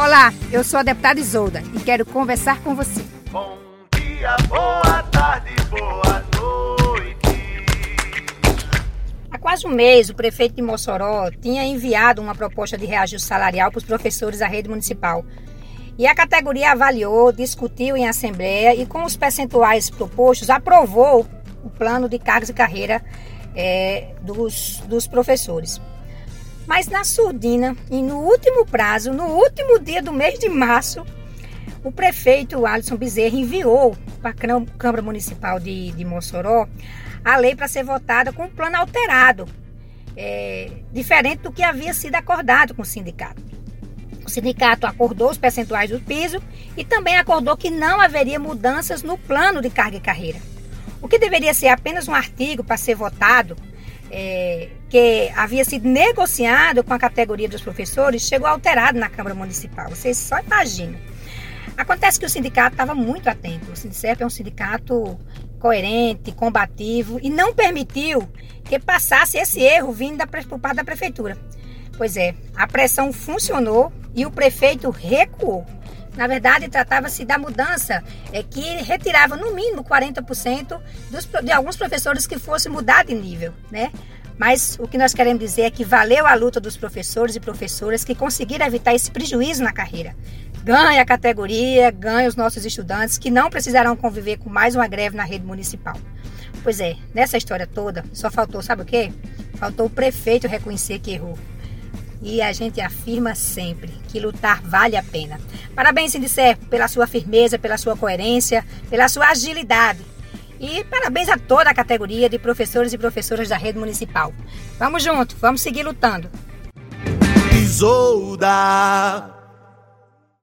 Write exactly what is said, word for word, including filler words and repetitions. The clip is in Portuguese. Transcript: Olá, eu sou a deputada Isolda e quero conversar com você. Bom dia, boa tarde, boa noite. Há quase um mês, o prefeito de Mossoró tinha enviado uma proposta de reajuste salarial para os professores da rede municipal. E a categoria avaliou, discutiu em assembleia e com os percentuais propostos, aprovou o plano de cargos e carreira é, dos, dos professores. Mas na surdina, e no último prazo, no último dia do mês de março, o prefeito Alisson Bezerra enviou para a Câmara Municipal de, de Mossoró a lei para ser votada com um plano alterado, é, diferente do que havia sido acordado com o sindicato. O sindicato acordou os percentuais do piso e também acordou que não haveria mudanças no plano de carga e carreira. O que deveria ser apenas um artigo para ser votado, É, que havia sido negociado com a categoria dos professores, chegou alterado na Câmara Municipal. Vocês só imaginam. Acontece que o sindicato estava muito atento. O Sindsep é um sindicato coerente, combativo, e não permitiu que passasse esse erro vindo da, por parte da prefeitura. Pois é, a pressão funcionou e o prefeito recuou. Na verdade, tratava-se da mudança é, que retirava no mínimo quarenta por cento dos, de alguns professores que fossem mudar de nível, né? Mas o que nós queremos dizer é que valeu a luta dos professores e professoras que conseguiram evitar esse prejuízo na carreira. Ganha a categoria, ganha os nossos estudantes que não precisarão conviver com mais uma greve na rede municipal. Pois é, nessa história toda, só faltou, sabe o quê? Faltou o prefeito reconhecer que errou. E a gente afirma sempre que lutar vale a pena. Parabéns, Sindsep, pela sua firmeza, pela sua coerência, pela sua agilidade. E parabéns a toda a categoria de professores e professoras da rede municipal. Vamos junto, vamos seguir lutando. Isolda.